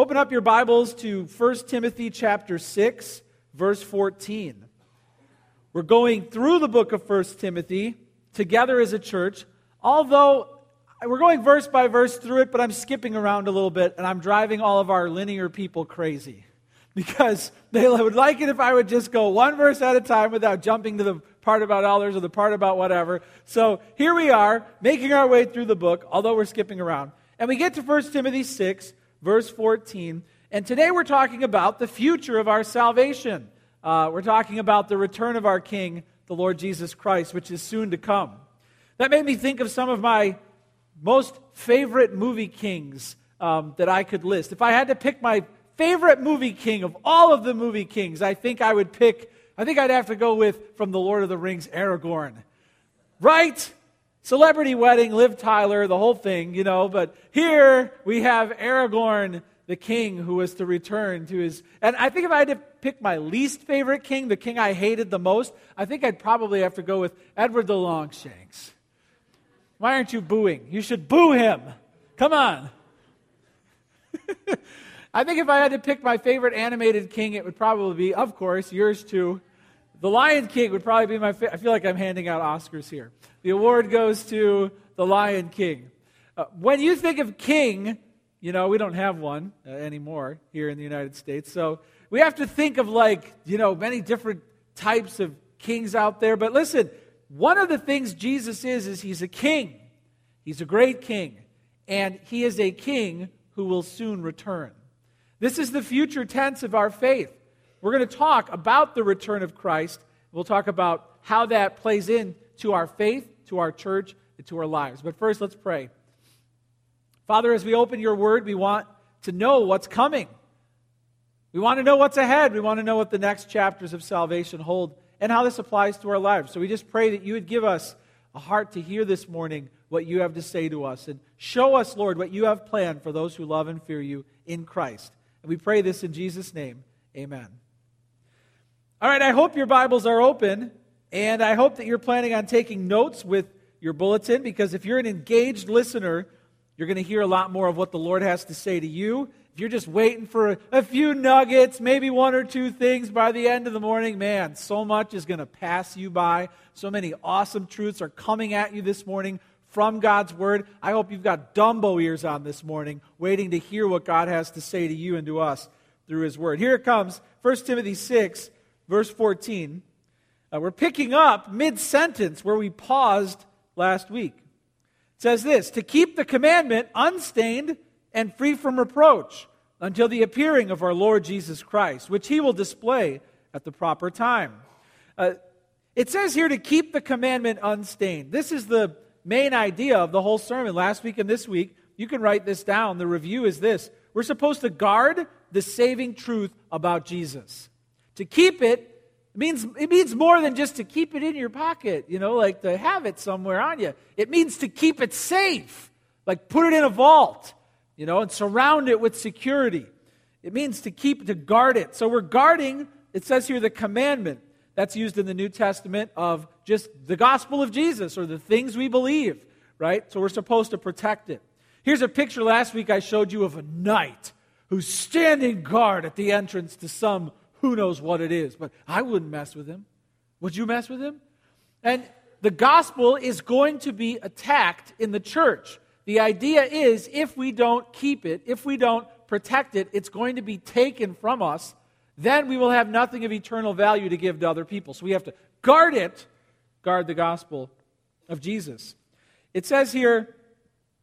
Open up your Bibles to 1 Timothy chapter 6, verse 14. We're going through the book of 1 Timothy together as a church, although we're going verse by verse through it, but I'm skipping around a little bit, and I'm driving all of our linear people crazy because they would like it if I would just go one verse at a time without jumping to the part about elders or the part about whatever. So here we are, making our way through the book, although we're skipping around. And we get to 1 Timothy 6, verse 14, and today we're talking about the future of our salvation. We're talking about the return of our King, the Lord Jesus Christ, which is soon to come. That made me think of some of my most favorite movie kings that I could list. If I had to pick my favorite movie king of all of the movie kings, I'd have to go with, from the Lord of the Rings, Aragorn. Right? Celebrity wedding, Liv Tyler, the whole thing, you know. But here we have Aragorn, the king who was to return to his... And I think if I had to pick my least favorite king, the king I hated the most, I think I'd probably have to go with Edward the Longshanks. Why aren't you booing? You should boo him. Come on. I think if I had to pick my favorite animated king, it would probably be, of course, yours too. The Lion King would probably be my favorite. I feel like I'm handing out Oscars here. The award goes to The Lion King. When you think of king, you know, we don't have one anymore here in the United States. So we have to think of, like, you know, many different types of kings out there. But listen, one of the things Jesus is he's a king. He's a great king. And he is a king who will soon return. This is the future tense of our faith. We're going to talk about the return of Christ. We'll talk about how that plays in to our faith, to our church, and to our lives. But first, let's pray. Father, as we open your word, we want to know what's coming. We want to know what's ahead. We want to know what the next chapters of salvation hold and how this applies to our lives. So we just pray that you would give us a heart to hear this morning what you have to say to us. And show us, Lord, what you have planned for those who love and fear you in Christ. And we pray this in Jesus' name. Amen. All right, I hope your Bibles are open, and I hope that you're planning on taking notes with your bulletin, because if you're an engaged listener, you're going to hear a lot more of what the Lord has to say to you. If you're just waiting for a few nuggets, maybe one or two things by the end of the morning, man, so much is going to pass you by. So many awesome truths are coming at you this morning from God's Word. I hope you've got Dumbo ears on this morning, waiting to hear what God has to say to you and to us through His Word. Here it comes, 1 Timothy 6, verse 14, we're picking up mid-sentence where we paused last week. It says this, to keep the commandment unstained and free from reproach until the appearing of our Lord Jesus Christ, which He will display at the proper time. It says here to keep the commandment unstained. This is the main idea of the whole sermon last week and this week. You can write this down. The review is this. We're supposed to guard the saving truth about Jesus. To keep it means more than just to keep it in your pocket, you know, like to have it somewhere on you. It means to keep it safe, like put it in a vault, you know, and surround it with security. It means to guard it. So we're guarding, it says here, the commandment that's used in the New Testament of just the gospel of Jesus or the things we believe, right? So we're supposed to protect it. Here's a picture last week I showed you of a knight who's standing guard at the entrance to some who knows what it is, but I wouldn't mess with him. Would you mess with him? And the gospel is going to be attacked in the church. The idea is if we don't keep it, if we don't protect it, it's going to be taken from us. Then we will have nothing of eternal value to give to other people. So we have to guard it, guard the gospel of Jesus. It says here,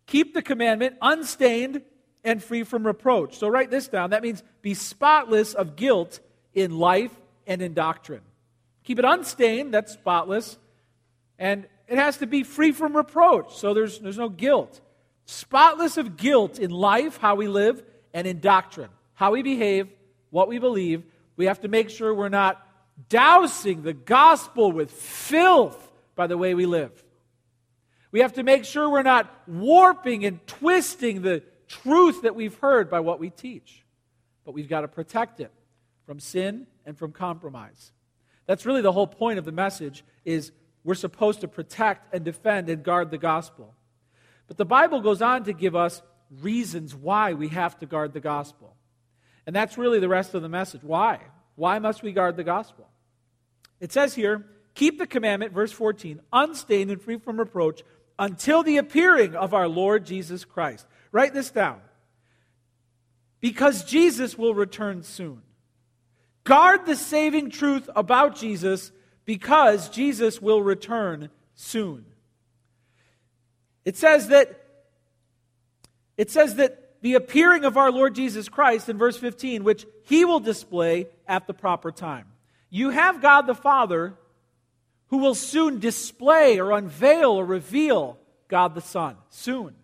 keep the commandment unstained and free from reproach. So write this down. That means be spotless of guilt in life and in doctrine. Keep it unstained, that's spotless, and it has to be free from reproach, so there's no guilt. Spotless of guilt in life, how we live, and in doctrine, how we behave, what we believe. We have to make sure we're not dousing the gospel with filth by the way we live. We have to make sure we're not warping and twisting the truth that we've heard by what we teach, but we've got to protect it from sin and from compromise. That's really the whole point of the message, is we're supposed to protect and defend and guard the gospel. But the Bible goes on to give us reasons why we have to guard the gospel. And that's really the rest of the message. Why? Why must we guard the gospel? It says here, keep the commandment, verse 14, unstained and free from reproach until the appearing of our Lord Jesus Christ. Write this down. Because Jesus will return soon. Guard the saving truth about Jesus because Jesus will return soon. It says that the appearing of our Lord Jesus Christ in verse 15, which he will display at the proper time. You have God the Father who will soon display or unveil or reveal God the Son. Soon.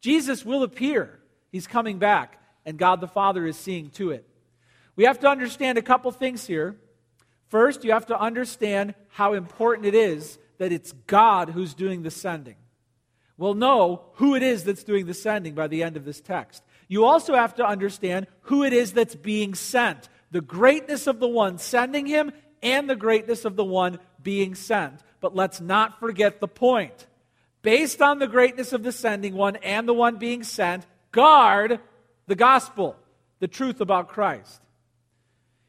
Jesus will appear. He's coming back, and God the Father is seeing to it. We have to understand a couple things here. First, you have to understand how important it is that it's God who's doing the sending. We'll know who it is that's doing the sending by the end of this text. You also have to understand who it is that's being sent. The greatness of the one sending him and the greatness of the one being sent. But let's not forget the point. Based on the greatness of the sending one and the one being sent, guard the gospel, the truth about Christ.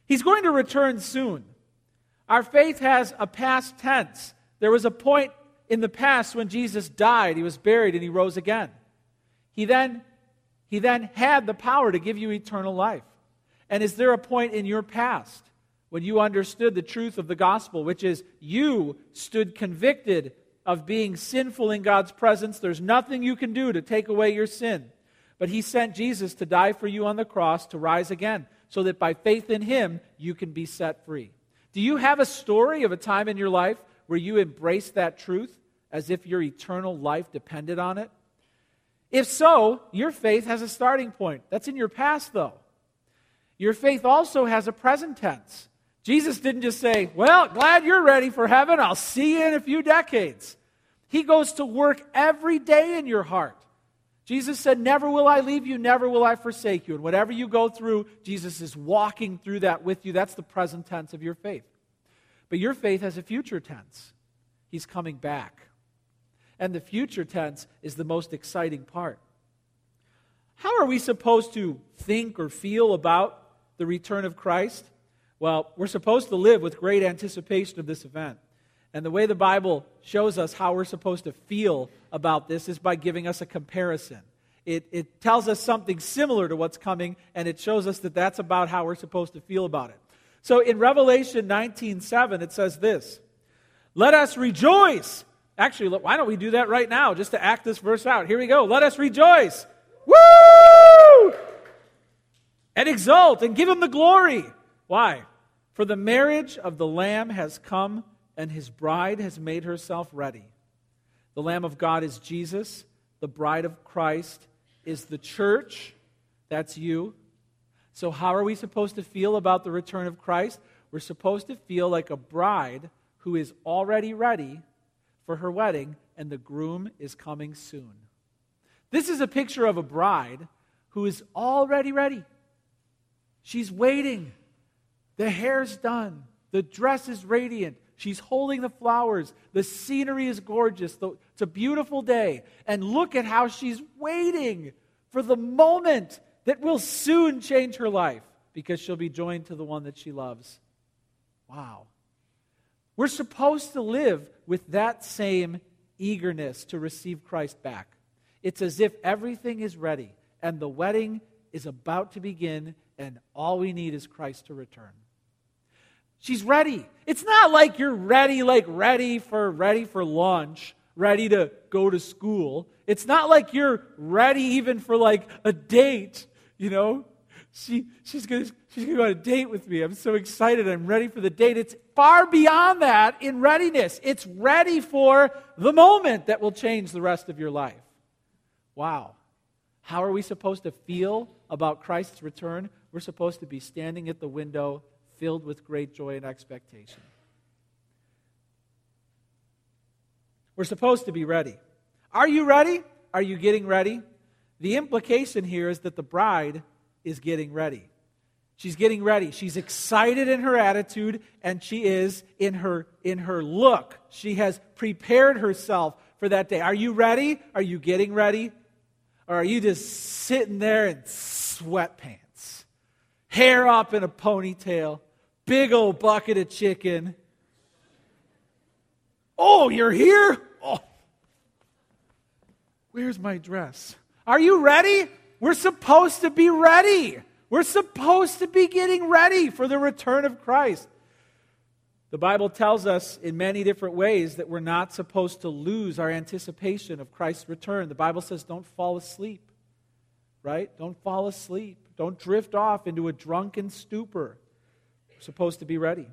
He's going to return soon. Our faith has a past tense. There was a point in the past when Jesus died, he was buried, and he rose again. He then had the power to give you eternal life. And is there a point in your past when you understood the truth of the gospel, which is you stood convicted of being sinful in God's presence? There's nothing you can do to take away your sin. But he sent Jesus to die for you on the cross, to rise again, so that by faith in him, you can be set free. Do you have a story of a time in your life where you embraced that truth as if your eternal life depended on it? If so, your faith has a starting point. That's in your past, though. Your faith also has a present tense. Jesus didn't just say, well, glad you're ready for heaven. I'll see you in a few decades. He goes to work every day in your heart. Jesus said, never will I leave you, never will I forsake you. And whatever you go through, Jesus is walking through that with you. That's the present tense of your faith. But your faith has a future tense. He's coming back. And the future tense is the most exciting part. How are we supposed to think or feel about the return of Christ? Well, we're supposed to live with great anticipation of this event. And the way the Bible shows us how we're supposed to feel about this is by giving us a comparison. It tells us something similar to what's coming, and it shows us that that's about how we're supposed to feel about it. So in Revelation 19:7, it says this, let us rejoice. Actually, look, why don't we do that right now, just to act this verse out. Here we go. Let us rejoice. Woo! And exult and give him the glory. Why? For the marriage of the Lamb has come, and his bride has made herself ready. The Lamb of God is Jesus. The bride of Christ is the church. That's you. So how are we supposed to feel about the return of Christ? We're supposed to feel like a bride who is already ready for her wedding, and the groom is coming soon. This is a picture of a bride who is already ready. She's waiting. The hair's done. The dress is radiant. She's holding the flowers. The scenery is gorgeous. It's a beautiful day. And look at how she's waiting for the moment that will soon change her life because she'll be joined to the one that she loves. Wow. We're supposed to live with that same eagerness to receive Christ back. It's as if everything is ready and the wedding is about to begin, and all we need is Christ to return. She's ready. It's not like you're ready, like ready for lunch, ready to go to school. It's not like you're ready even for like a date, you know. She's gonna go on a date with me. I'm so excited. I'm ready for the date. It's far beyond that in readiness. It's ready for the moment that will change the rest of your life. Wow. How are we supposed to feel about Christ's return? We're supposed to be standing at the window filled with great joy and expectation. We're supposed to be ready. Are you ready? Are you getting ready? The implication here is that the bride is getting ready. She's getting ready. She's excited in her attitude, and she is in her look. She has prepared herself for that day. Are you ready? Are you getting ready? Or are you just sitting there in sweatpants? hair up in a ponytail, big old bucket of chicken. Oh, you're here? Oh. Where's my dress? Are you ready? We're supposed to be ready. We're supposed to be getting ready for the return of Christ. The Bible tells us in many different ways that we're not supposed to lose our anticipation of Christ's return. The Bible says don't fall asleep, right? Don't fall asleep. Don't drift off into a drunken stupor. We're supposed to be ready.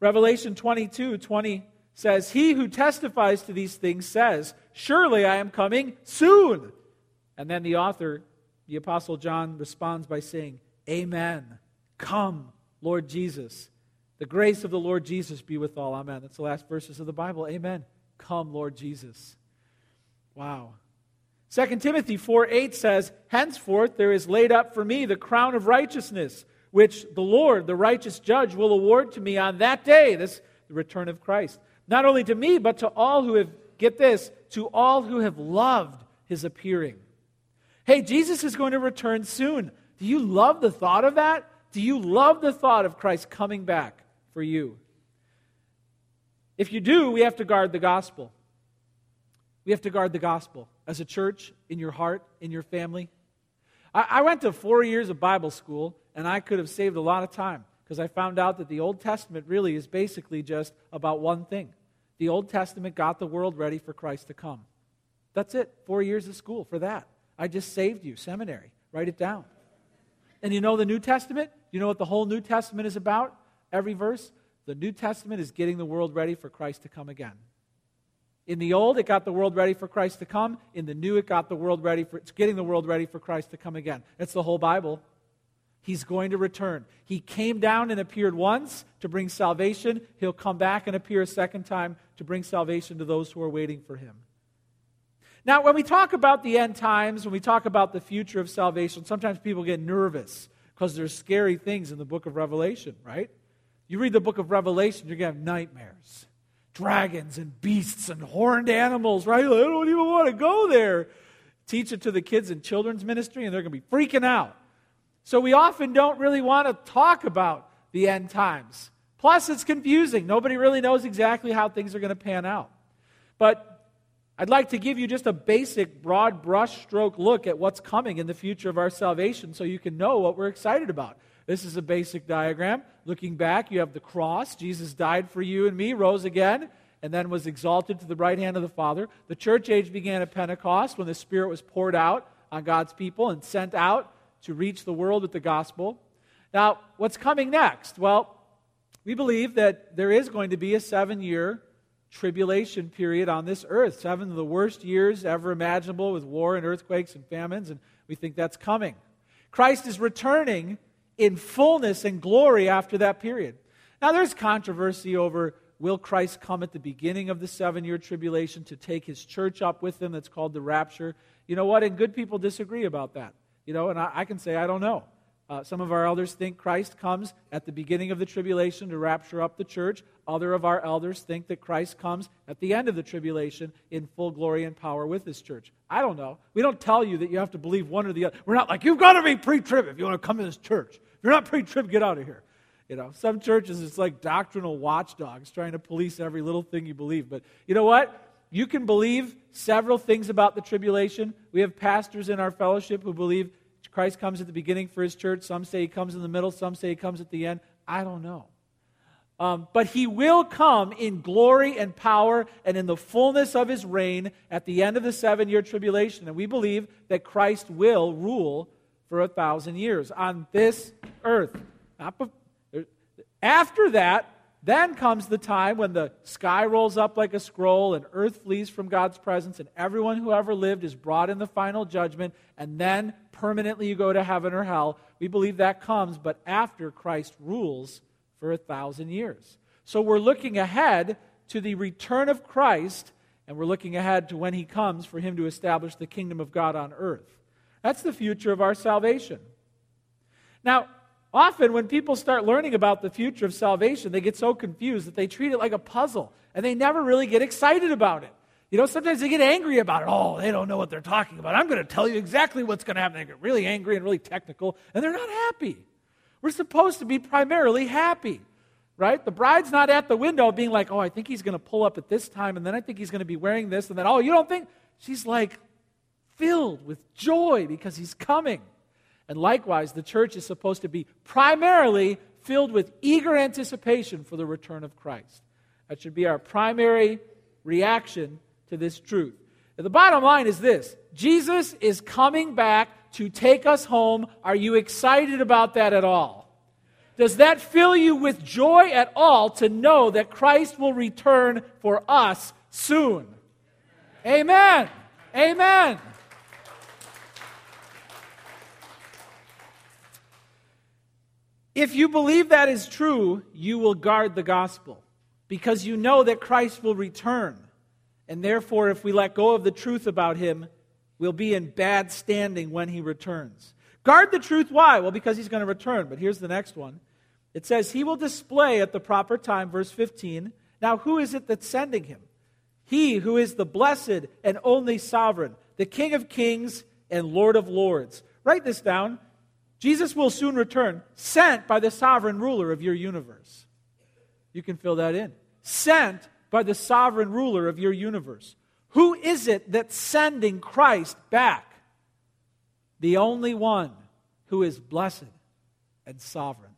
Revelation 22:20 says, "He who testifies to these things says, 'Surely I am coming soon.'" And then the author, the Apostle John, responds by saying, "Amen. Come, Lord Jesus. The grace of the Lord Jesus be with all." Amen. That's the last verses of the Bible. Amen. Come, Lord Jesus. Wow. 2 Timothy 4:8 says, "Henceforth there is laid up for me the crown of righteousness, which the Lord, the righteous judge, will award to me on that day." This is the return of Christ. "Not only to me, but to all who have," get this, "to all who have loved his appearing." Hey, Jesus is going to return soon. Do you love the thought of that? Do you love the thought of Christ coming back for you? If you do, we have to guard the gospel. We have to guard the gospel as a church, in your heart, in your family. I went to 4 years of Bible school, and I could have saved a lot of time because I found out that the Old Testament really is basically just about one thing. The Old Testament got the world ready for Christ to come. That's it. 4 years of school for that. I just saved you. Seminary. Write it down. And you know the New Testament? You know what the whole New Testament is about? Every verse, the New Testament is getting the world ready for Christ to come again. In the Old, it got the world ready for Christ to come. In the New, it's getting the world ready for Christ to come again. That's the whole Bible. He's going to return. He came down and appeared once to bring salvation. He'll come back and appear a second time to bring salvation to those who are waiting for him. Now, when we talk about the end times, when we talk about the future of salvation, sometimes people get nervous because there's scary things in the book of Revelation, right? You read the book of Revelation, you're going to have nightmares. Dragons and beasts and horned animals, right? I don't even want to go there. Teach it to the kids in children's ministry and they're going to be freaking out. So we often don't really want to talk about the end times. Plus, it's confusing. Nobody really knows exactly how things are going to pan out. But I'd like to give you just a basic, broad brushstroke look at what's coming in the future of our salvation so you can know what we're excited about. This is a basic diagram. Looking back, you have the cross. Jesus died for you and me, rose again, and then was exalted to the right hand of the Father. The church age began at Pentecost when the Spirit was poured out on God's people and sent out to reach the world with the gospel. Now, what's coming next? Well, we believe that there is going to be a 7-year tribulation period on this earth. 7 of the worst years ever imaginable, with war and earthquakes and famines, and we think that's coming. Christ is returning in fullness and glory after that period. Now there's controversy over, will Christ come at the beginning of the 7-year tribulation to take his church up with him? That's called the rapture. You know what? And good people disagree about that. You know, and I can say I don't know. Some of our elders think Christ comes at the beginning of the tribulation to rapture up the church. Other of our elders think that Christ comes at the end of the tribulation in full glory and power with his church. I don't know. We don't tell you that you have to believe one or the other. We're not like, you've got to be pre-trib if you want to come to this church. If you're not pre-trib, get out of here. You know, some churches, it's like doctrinal watchdogs trying to police every little thing you believe. But you know what? You can believe several things about the tribulation. We have pastors in our fellowship who believe Christ comes at the beginning for his church. Some say he comes in the middle. Some say he comes at the end. I don't know. But he will come in glory and power and in the fullness of his reign at the end of the 7-year tribulation. And we believe that Christ will rule for 1,000 years on this earth. After that, then comes the time when the sky rolls up like a scroll and earth flees from God's presence and everyone who ever lived is brought in the final judgment, and then permanently you go to heaven or hell. We believe that comes, but after Christ rules for 1,000 years. So we're looking ahead to the return of Christ, and we're looking ahead to when he comes for him to establish the kingdom of God on earth. That's the future of our salvation. Now, often when people start learning about the future of salvation, they get so confused that they treat it like a puzzle, and they never really get excited about it. You know, sometimes they get angry about it. Oh, they don't know what they're talking about. I'm going to tell you exactly what's going to happen. They get really angry and really technical, and they're not happy. We're supposed to be primarily happy, right? The bride's not at the window being like, oh, I think he's going to pull up at this time, and then I think he's going to be wearing this, and then, oh, you don't think? She's like filled with joy because he's coming. And likewise, the church is supposed to be primarily filled with eager anticipation for the return of Christ. That should be our primary reaction to this truth. And the bottom line is this: Jesus is coming back to take us home. Are you excited about that at all? Does that fill you with joy at all to know that Christ will return for us soon? Amen. Amen. If you believe that is true, you will guard the gospel because you know that Christ will return. And therefore, if we let go of the truth about him, we'll be in bad standing when he returns. Guard the truth. Why? Well, because he's going to return. But here's the next one. It says, he will display at the proper time, verse 15. Now, who is it that's sending him? He who is the blessed and only sovereign, the King of kings and Lord of lords. Write this down. Jesus will soon return, sent by the sovereign ruler of your universe. You can fill that in. Sent by the sovereign ruler of your universe. Who is it that's sending Christ back? The only one who is blessed and sovereign.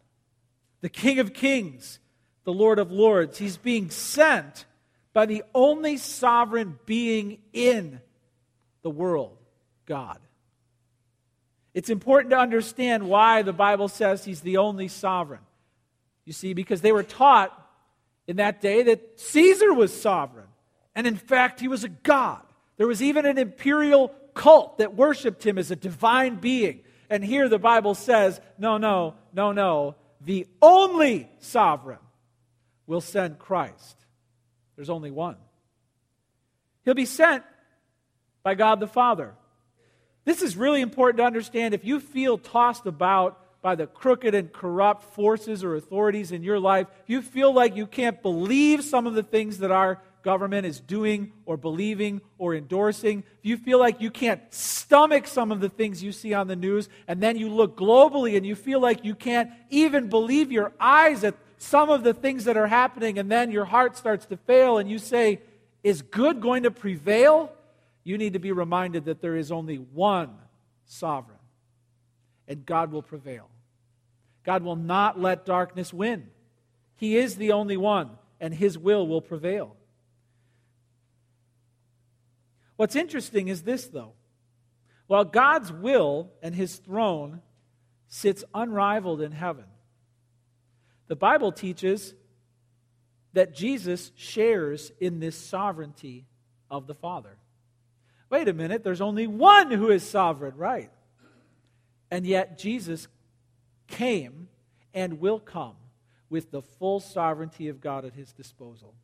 The King of kings, the Lord of lords. He's being sent by the only sovereign being in the world, God. It's important to understand why the Bible says he's the only sovereign. You see, because they were taught in that day that Caesar was sovereign. And in fact, he was a god. There was even an imperial cult that worshipped him as a divine being. And here the Bible says, no. The only sovereign will send Christ. There's only one. He'll be sent by God the Father. This is really important to understand. If you feel tossed about by the crooked and corrupt forces or authorities in your life, you feel like you can't believe some of the things that our government is doing or believing or endorsing, if you feel like you can't stomach some of the things you see on the news, and then you look globally and you feel like you can't even believe your eyes at some of the things that are happening, and then your heart starts to fail and you say, is good going to prevail? You need to be reminded that there is only one sovereign, and God will prevail. God will not let darkness win. He is the only one, and his will prevail. What's interesting is this, though. While God's will and his throne sits unrivaled in heaven, the Bible teaches that Jesus shares in this sovereignty of the Father. Wait a minute, there's only one who is sovereign, right? And yet Jesus came and will come with the full sovereignty of God at his disposal.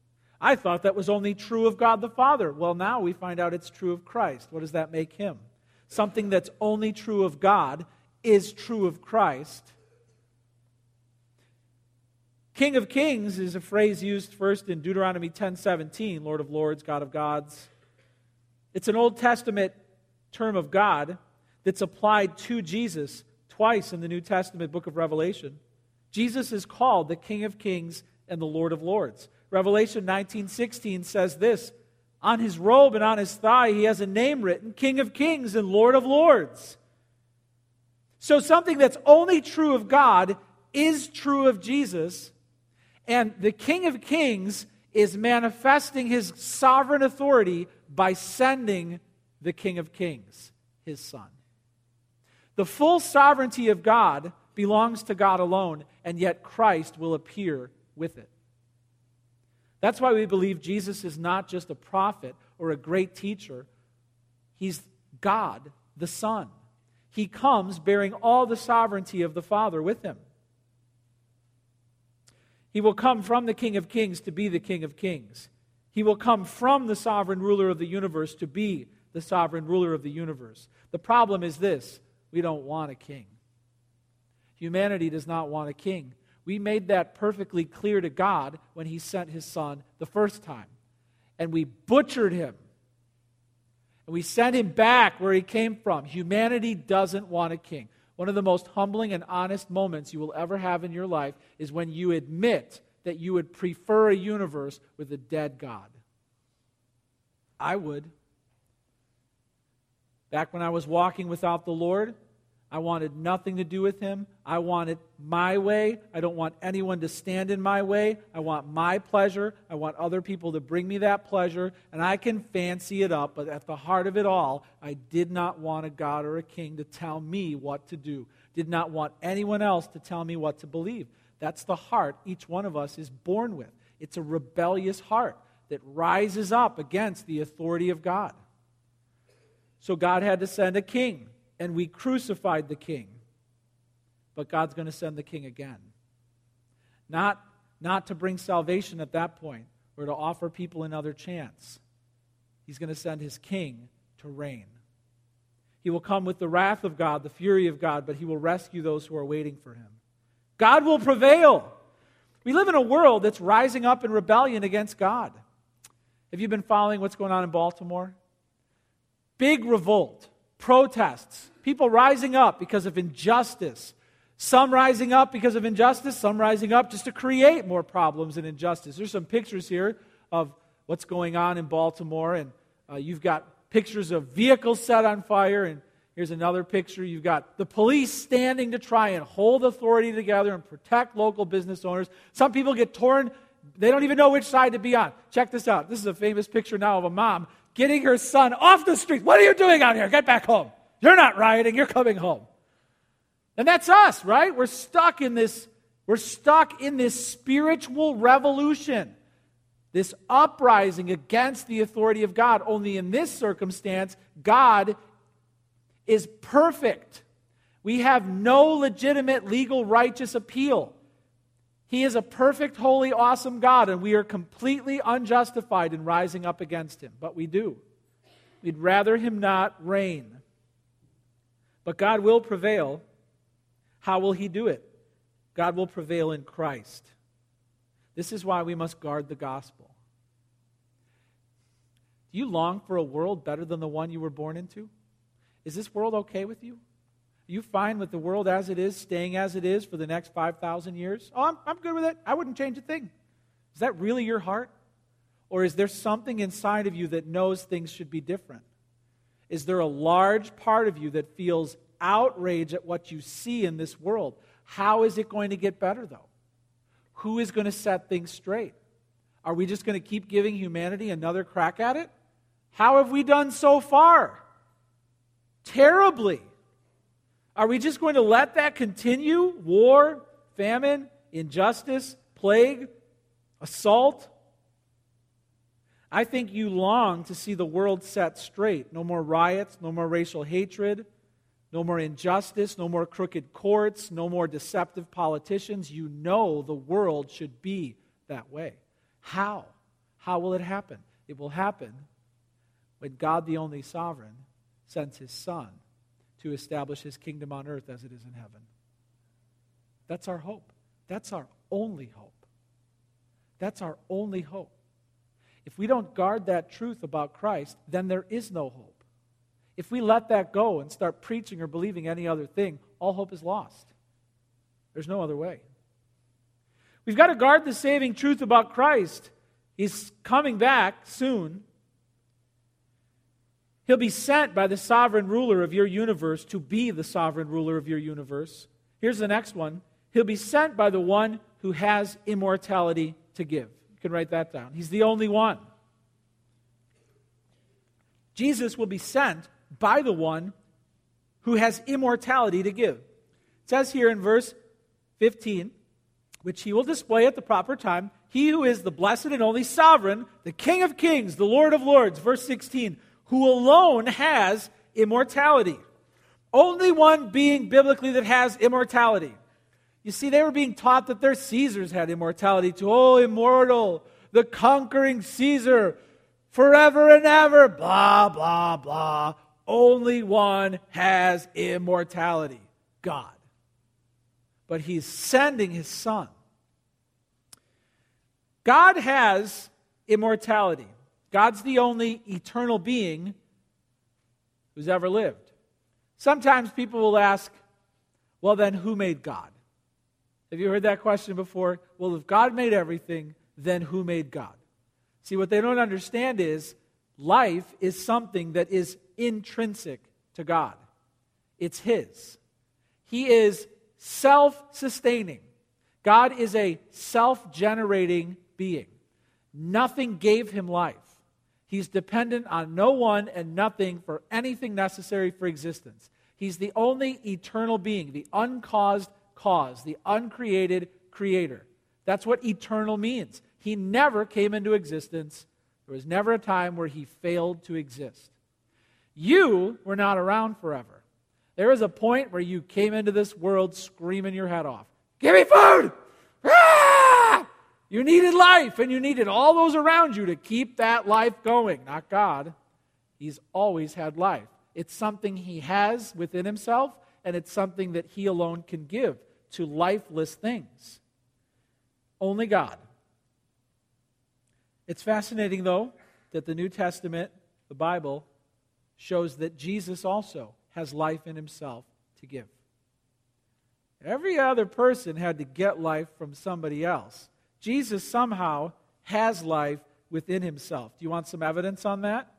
I thought that was only true of God the Father. Well, now we find out it's true of Christ. What does that make him? Something that's only true of God is true of Christ. King of kings is a phrase used first in Deuteronomy 10:17, Lord of lords, God of gods. It's an Old Testament term of God that's applied to Jesus twice in the New Testament book of Revelation. Jesus is called the King of kings and the Lord of lords. Revelation 19:16 says this: on his robe and on his thigh he has a name written, King of kings and Lord of lords. So something that's only true of God is true of Jesus, and the King of kings is manifesting his sovereign authority by sending the King of kings, his Son. The full sovereignty of God belongs to God alone, and yet Christ will appear with it. That's why we believe Jesus is not just a prophet or a great teacher. He's God, the Son. He comes bearing all the sovereignty of the Father with him. He will come from the King of kings to be the King of kings. He will come from the sovereign ruler of the universe to be the sovereign ruler of the universe. The problem is this: we don't want a king. Humanity does not want a king. We made that perfectly clear to God when he sent his Son the first time. And we butchered him. And we sent him back where he came from. Humanity doesn't want a king. One of the most humbling and honest moments you will ever have in your life is when you admit that you would prefer a universe with a dead God. I would. Back when I was walking without the Lord, I wanted nothing to do with Him. I wanted my way. I don't want anyone to stand in my way. I want my pleasure. I want other people to bring me that pleasure. And I can fancy it up, but at the heart of it all, I did not want a God or a king to tell me what to do. Did not want anyone else to tell me what to believe. That's the heart each one of us is born with. It's a rebellious heart that rises up against the authority of God. So God had to send a king. And we crucified the king. But God's going to send the king again. Not to bring salvation at that point, or to offer people another chance. He's going to send his king to reign. He will come with the wrath of God, the fury of God, but he will rescue those who are waiting for him. God will prevail. We live in a world that's rising up in rebellion against God. Have you been following what's going on in Baltimore? Big revolt. Protests, people rising up because of injustice, some rising up because of injustice, some rising up just to create more problems and injustice. There's some pictures here of what's going on in Baltimore, and you've got pictures of vehicles set on fire, and here's another picture. You've got the police standing to try and hold authority together and protect local business owners. Some people get torn. They don't even know which side to be on. Check this out. This is a famous picture now of a mom getting her son off the street. What are you doing out here? Get back home. You're not rioting. You're coming home. And that's us, right? We're stuck in this spiritual revolution, this uprising against the authority of God. Only in this circumstance, God is perfect. We have no legitimate, legal, righteous appeal. He is a perfect, holy, awesome God, and we are completely unjustified in rising up against Him. But we do. We'd rather Him not reign. But God will prevail. How will He do it? God will prevail in Christ. This is why we must guard the gospel. Do you long for a world better than the one you were born into? Is this world okay with you? You fine with the world as it is, staying as it is for the next 5,000 years? Oh, I'm good with it. I wouldn't change a thing. Is that really your heart? Or is there something inside of you that knows things should be different? Is there a large part of you that feels outrage at what you see in this world? How is it going to get better, though? Who is going to set things straight? Are we just going to keep giving humanity another crack at it? How have we done so far? Terribly. Are we just going to let that continue? War, famine, injustice, plague, assault? I think you long to see the world set straight. No more riots, no more racial hatred, no more injustice, no more crooked courts, no more deceptive politicians. You know the world should be that way. How? How will it happen? It will happen when God, the only sovereign, sends His Son to establish His kingdom on earth as it is in heaven. That's our hope. That's our only hope. That's our only hope. If we don't guard that truth about Christ, then there is no hope. If we let that go and start preaching or believing any other thing, all hope is lost. There's no other way. We've got to guard the saving truth about Christ. He's coming back soon. He'll be sent by the sovereign ruler of your universe to be the sovereign ruler of your universe. Here's the next one. He'll be sent by the one who has immortality to give. You can write that down. He's the only one. Jesus will be sent by the one who has immortality to give. It says here in verse 15, which he will display at the proper time, he who is the blessed and only sovereign, the King of kings, the Lord of lords, verse 16, who alone has immortality. Only one being biblically that has immortality. You see, they were being taught that their Caesars had immortality too. Oh, immortal, the conquering Caesar, forever and ever, blah, blah, blah. Only one has immortality, God. But He's sending His Son. God has immortality. God's the only eternal being who's ever lived. Sometimes people will ask, well then who made God? Have you heard that question before? Well, if God made everything, then who made God? See, what they don't understand is life is something that is intrinsic to God. It's His. He is self-sustaining. God is a self-generating being. Nothing gave Him life. He's dependent on no one and nothing for anything necessary for existence. He's the only eternal being, the uncaused cause, the uncreated creator. That's what eternal means. He never came into existence. There was never a time where He failed to exist. You were not around forever. There is a point where you came into this world screaming your head off. Give me food! Ah! You needed life, and you needed all those around you to keep that life going. Not God. He's always had life. It's something He has within Himself, and it's something that He alone can give to lifeless things. Only God. It's fascinating, though, that the New Testament, the Bible, shows that Jesus also has life in Himself to give. Every other person had to get life from somebody else. Jesus somehow has life within Himself. Do you want some evidence on that?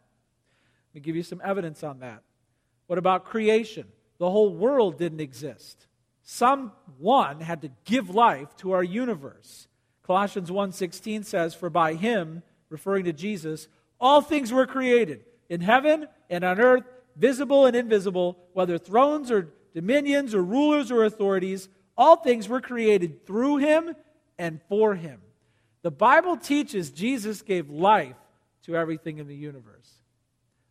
Let me give you some evidence on that. What about creation? The whole world didn't exist. Someone had to give life to our universe. Colossians 1:16 says, "For by Him," referring to Jesus, "all things were created, in heaven and on earth, visible and invisible, whether thrones or dominions or rulers or authorities, all things were created through Him and for Him." The Bible teaches Jesus gave life to everything in the universe.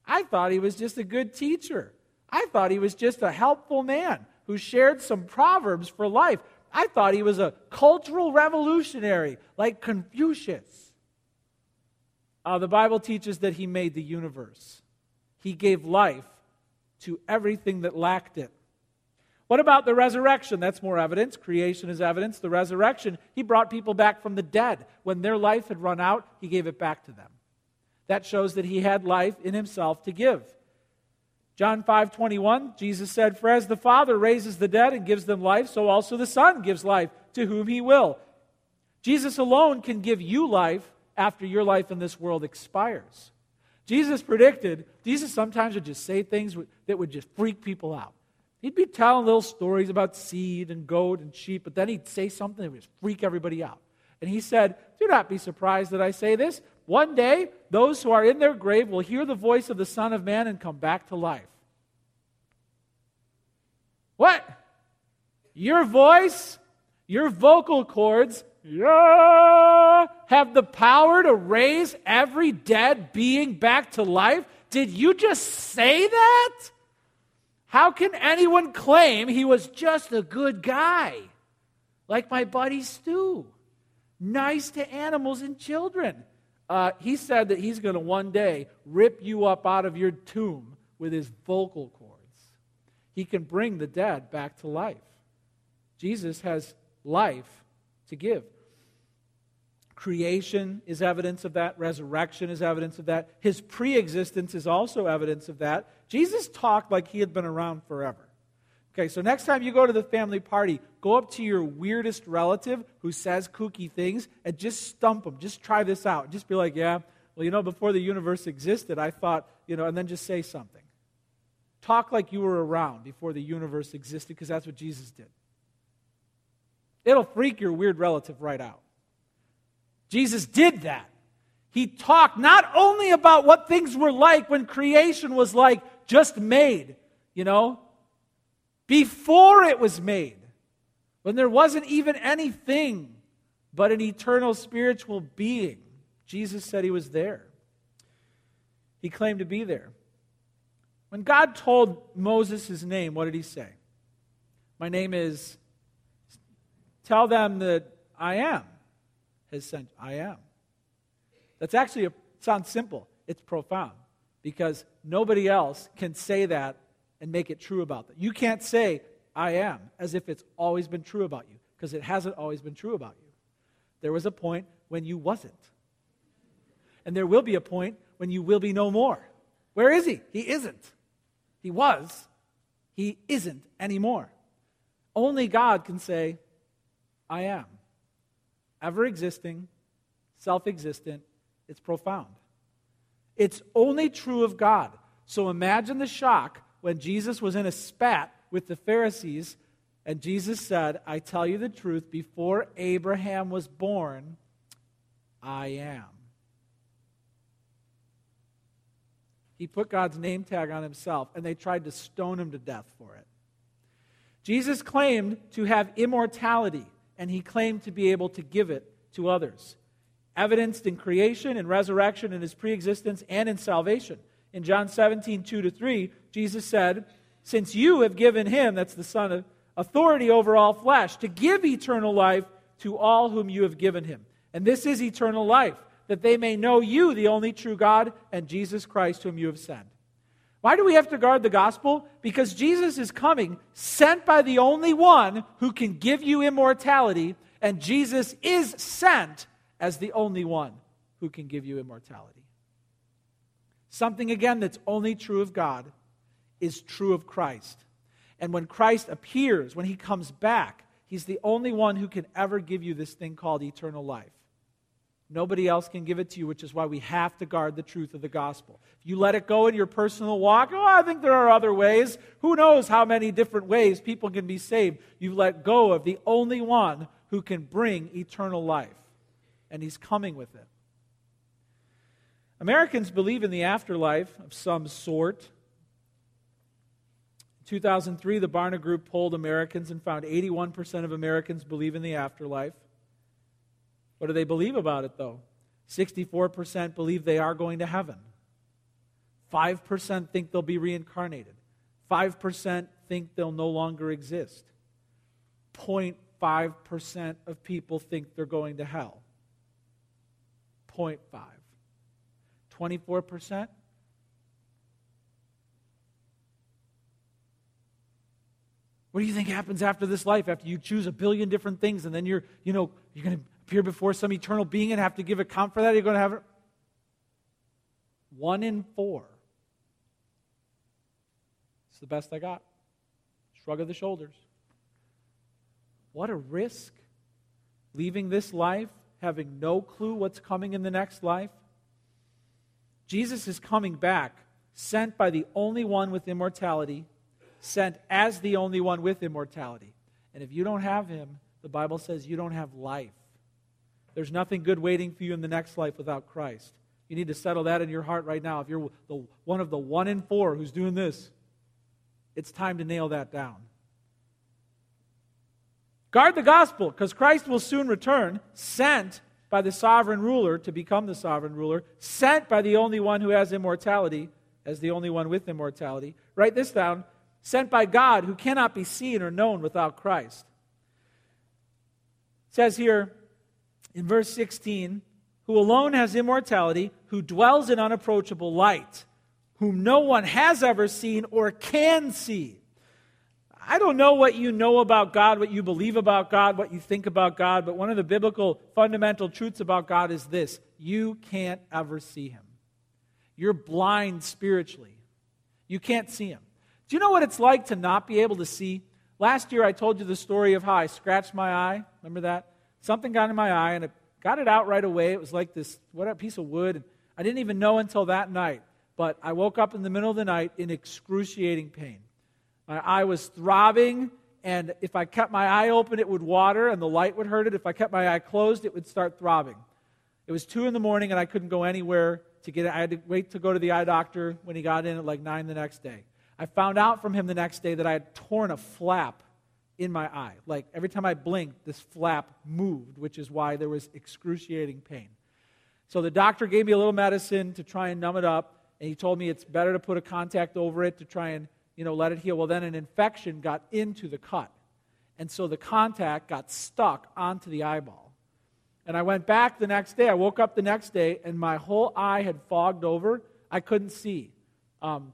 I thought He was just a good teacher. I thought He was just a helpful man who shared some proverbs for life. I thought He was a cultural revolutionary like Confucius. The Bible teaches that He made the universe. He gave life to everything that lacked it. What about the resurrection? That's more evidence. Creation is evidence. The resurrection, He brought people back from the dead. When their life had run out, He gave it back to them. That shows that He had life in Himself to give. John 5:21, Jesus said, "For as the Father raises the dead and gives them life, so also the Son gives life to whom He will." Jesus alone can give you life after your life in this world expires. Jesus predicted, Jesus sometimes would just say things that would just freak people out. He'd be telling little stories about seed and goat and sheep, but then He'd say something that would just freak everybody out. And He said, "Do not be surprised that I say this. One day, those who are in their grave will hear the voice of the Son of Man and come back to life." What? Your voice, your vocal cords, have the power to raise every dead being back to life? Did you just say that? How can anyone claim he was just a good guy? Like my buddy Stu. Nice to animals and children. He said that he's going to one day rip you up out of your tomb with his vocal cords. He can bring the dead back to life. Jesus has life to give. Creation is evidence of that. Resurrection is evidence of that. His pre-existence is also evidence of that. Jesus talked like He had been around forever. Okay, so next time you go to the family party, go up to your weirdest relative who says kooky things and just stump them. Just try this out. Just be like, "Yeah, well, before the universe existed, I thought, and then just say something. Talk like you were around before the universe existed, because that's what Jesus did. It'll freak your weird relative right out. Jesus did that. He talked not only about what things were like when creation was like just made, before it was made, when there wasn't even anything but an eternal spiritual being. Jesus said He was there. He claimed to be there. When God told Moses His name, what did He say? "My name is," tell them that I am. Has sent, I am. That's actually, sounds simple. It's profound, because nobody else can say that and make it true about them. You can't say, "I am," as if it's always been true about you, because it hasn't always been true about you. There was a point when you wasn't. And there will be a point when you will be no more. Where is He? He isn't. He was. He isn't anymore. Only God can say, I am. Ever-existing, self-existent, it's profound. It's only true of God. So imagine the shock when Jesus was in a spat with the Pharisees and Jesus said, I tell you the truth, before Abraham was born, I am. He put God's name tag on himself, and they tried to stone him to death for it. Jesus claimed to have immortality, and he claimed to be able to give it to others, evidenced in creation and resurrection and his preexistence and in salvation. In John 17:2-3, Jesus said, since you have given him, that's the Son of authority over all flesh, to give eternal life to all whom you have given him. And this is eternal life, that they may know you, the only true God, and Jesus Christ whom you have sent. Why do we have to guard the gospel? Because Jesus is coming, sent by the only one who can give you immortality, and Jesus is sent as the only one who can give you immortality. Something, again, that's only true of God is true of Christ. And when Christ appears, when he comes back, he's the only one who can ever give you this thing called eternal life. Nobody else can give it to you, which is why we have to guard the truth of the gospel. If you let it go in your personal walk, oh, I think there are other ways. Who knows how many different ways people can be saved. You let go of the only one who can bring eternal life. And he's coming with it. Americans believe in the afterlife of some sort. In 2003, the Barna Group polled Americans and found 81% of Americans believe in the afterlife. What do they believe about it, though? 64% believe they are going to heaven. 5% think they'll be reincarnated. 5% think they'll no longer exist. 0.5% of people think they're going to hell. 0.5. 24%? What do you think happens after this life, after you choose a billion different things, and then you're going to appear before some eternal being and have to give account for that? You're going to have it. 1 in 4. It's the best I got. Shrug of the shoulders. What a risk. Leaving this life, having no clue what's coming in the next life. Jesus is coming back, sent by the only one with immortality, sent as the only one with immortality. And if you don't have him, the Bible says you don't have life. There's nothing good waiting for you in the next life without Christ. You need to settle that in your heart right now. If you're one of the 1 in 4 who's doing this, it's time to nail that down. Guard the gospel, because Christ will soon return, sent by the sovereign ruler to become the sovereign ruler, sent by the only one who has immortality, as the only one with immortality. Write this down. Sent by God, who cannot be seen or known without Christ. It says here, in verse 16, who alone has immortality, who dwells in unapproachable light, whom no one has ever seen or can see. I don't know what you know about God, what you believe about God, what you think about God, but one of the biblical fundamental truths about God is this: you can't ever see him. You're blind spiritually. You can't see him. Do you know what it's like to not be able to see? Last year I told you the story of how I scratched my eye. Remember that? Something got in my eye, and I got it out right away. It was like this piece of wood. And I didn't even know until that night, but I woke up in the middle of the night in excruciating pain. My eye was throbbing, and if I kept my eye open, it would water, and the light would hurt it. If I kept my eye closed, it would start throbbing. It was 2 a.m, and I couldn't go anywhere to get it. I had to wait to go to the eye doctor when he got in at like 9 the next day. I found out from him the next day that I had torn a flap in my eye. Like every time I blinked, this flap moved, which is why there was excruciating pain. So the doctor gave me a little medicine to try and numb it up, and he told me it's better to put a contact over it to try and, let it heal. Well, then an infection got into the cut, and so the contact got stuck onto the eyeball. And I went back the next day. I woke up the next day, and my whole eye had fogged over. I couldn't see.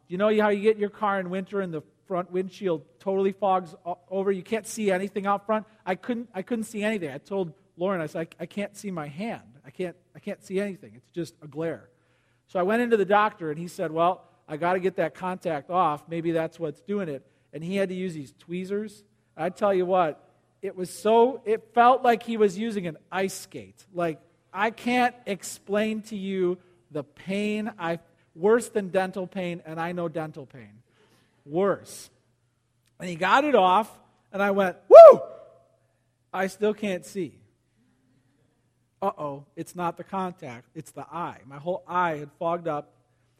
You know how you get in your car in winter and the front windshield totally fogs over. You can't see anything out front. I couldn't see anything. I told Lauren, I said, I can't see my hand. I can't see anything. It's just a glare. So I went into the doctor, and he said, well, I got to get that contact off. Maybe that's what's doing it. And he had to use these tweezers I tell you what, it felt like he was using an ice skate. Like, I can't explain to you the pain, worse than dental pain, and I know dental pain. Worse. And he got it off, and I went, woo! I still can't see. Uh-oh, it's not the contact, it's the eye. My whole eye had fogged up.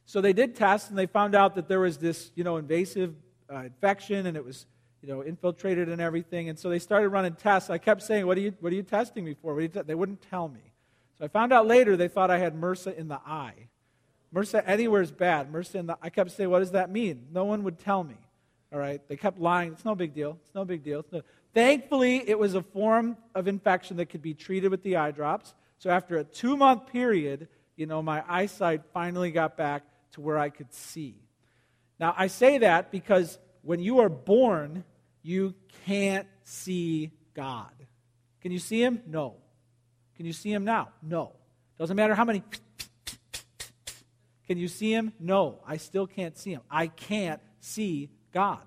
So they did tests, and they found out that there was this, invasive infection, and it was, infiltrated and everything. And so they started running tests. I kept saying, what are you testing me for? They wouldn't tell me. So I found out later they thought I had MRSA in the eye. MRSA anywhere is bad. I kept saying, what does that mean? No one would tell me. All right, they kept lying. It's no big deal. It's no big deal. Thankfully, it was a form of infection that could be treated with the eye drops. So after a 2-month period, my eyesight finally got back to where I could see. Now, I say that because when you are born, you can't see God. Can you see him? No. Can you see him now? No. Doesn't matter how many. Can you see him? No. I still can't see him. I can't see God.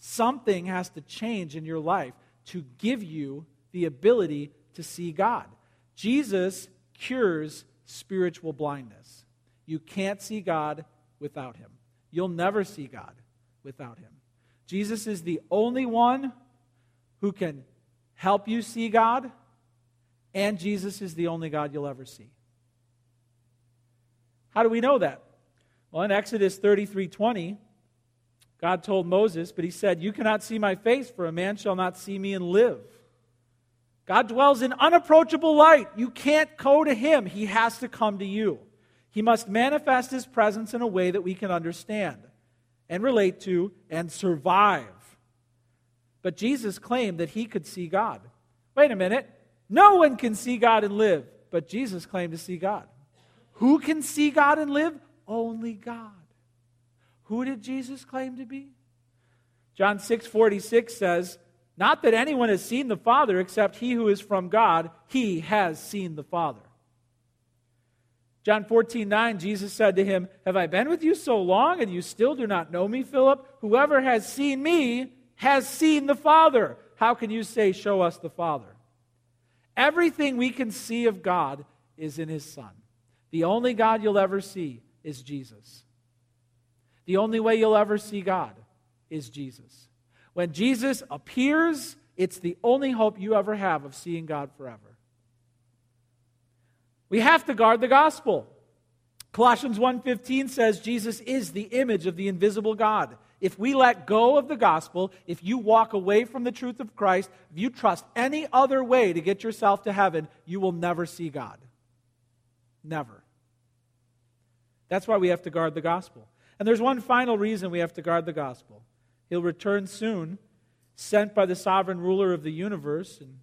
Something has to change in your life to give you the ability to see God. Jesus cures spiritual blindness. You can't see God without him. You'll never see God without him. Jesus is the only one who can help you see God, and Jesus is the only God you'll ever see. How do we know that? Well, in Exodus 33:20, God told Moses, but he said, you cannot see my face, for a man shall not see me and live. God dwells in unapproachable light. You can't go to him. He has to come to you. He must manifest his presence in a way that we can understand and relate to and survive. But Jesus claimed that he could see God. Wait a minute. No one can see God and live, but Jesus claimed to see God. Who can see God and live? Only God. Who did Jesus claim to be? John 6:46 says, not that anyone has seen the Father except he who is from God. He has seen the Father. John 14:9, Jesus said to him, have I been with you so long and you still do not know me, Philip? Whoever has seen me has seen the Father. How can you say, show us the Father? Everything we can see of God is in his Son. The only God you'll ever see is Jesus. The only way you'll ever see God is Jesus. When Jesus appears, it's the only hope you ever have of seeing God forever. We have to guard the gospel. Colossians 1:15 says Jesus is the image of the invisible God. If we let go of the gospel, if you walk away from the truth of Christ, if you trust any other way to get yourself to heaven, you will never see God. Never. That's why we have to guard the gospel. And there's one final reason we have to guard the gospel. He'll return soon, sent by the sovereign ruler of the universe, and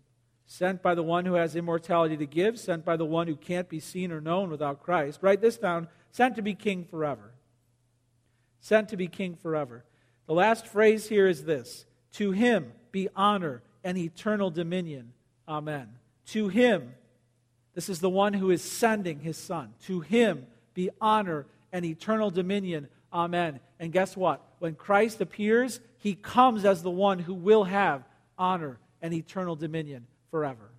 sent by the one who has immortality to give, sent by the one who can't be seen or known without Christ. Write this down, sent to be king forever. Sent to be king forever. The last phrase here is this, to him be honor and eternal dominion. Amen. To him, this is the one who is sending his Son. To him be honor and eternal dominion. Amen. And guess what? When Christ appears, he comes as the one who will have honor and eternal dominion forever.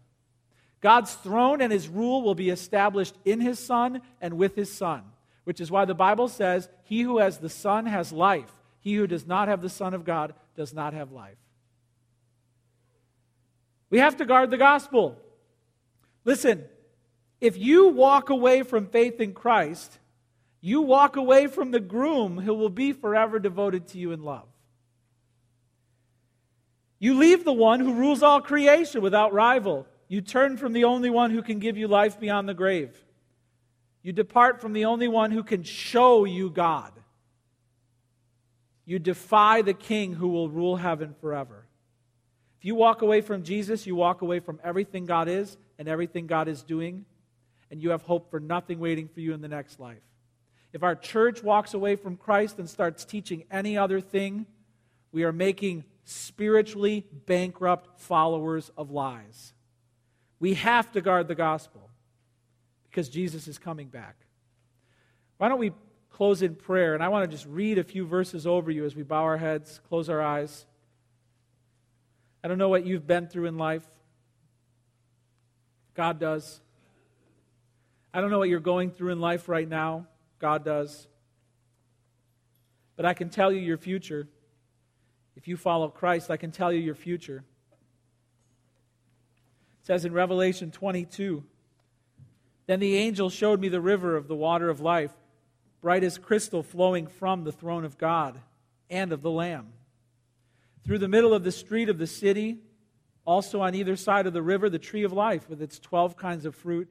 God's throne and his rule will be established in his Son and with his Son, which is why the Bible says, he who has the Son has life. He who does not have the Son of God does not have life. We have to guard the gospel. Listen, if you walk away from faith in Christ, you walk away from the groom who will be forever devoted to you in love. You leave the one who rules all creation without rival. You turn from the only one who can give you life beyond the grave. You depart from the only one who can show you God. You defy the King who will rule heaven forever. If you walk away from Jesus, you walk away from everything God is and everything God is doing, and you have hope for nothing waiting for you in the next life. If our church walks away from Christ and starts teaching any other thing, we are making spiritually bankrupt followers of lies. We have to guard the gospel because Jesus is coming back. Why don't we close in prayer? And I want to just read a few verses over you as we bow our heads, close our eyes. I don't know what you've been through in life. God does. I don't know what you're going through in life right now. God does. But I can tell you your future. If you follow Christ, I can tell you your future. It says in Revelation 22, "Then the angel showed me the river of the water of life, bright as crystal, flowing from the throne of God and of the Lamb. Through the middle of the street of the city, also on either side of the river, the tree of life with its 12 kinds of fruit,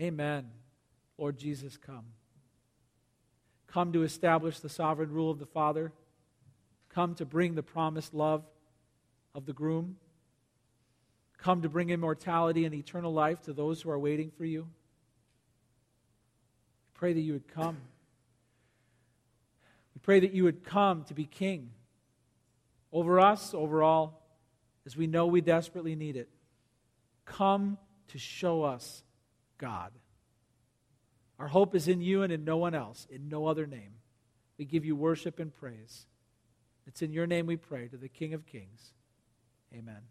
Amen, Lord Jesus, come. Come to establish the sovereign rule of the Father. Come to bring the promised love of the groom. Come to bring immortality and eternal life to those who are waiting for you. Pray that you would come. We pray that you would come to be King over us, over all, as we know we desperately need it. Come to show us God. Our hope is in you and in no one else, in no other name. We give you worship and praise. It's in your name we pray, to the King of Kings. Amen.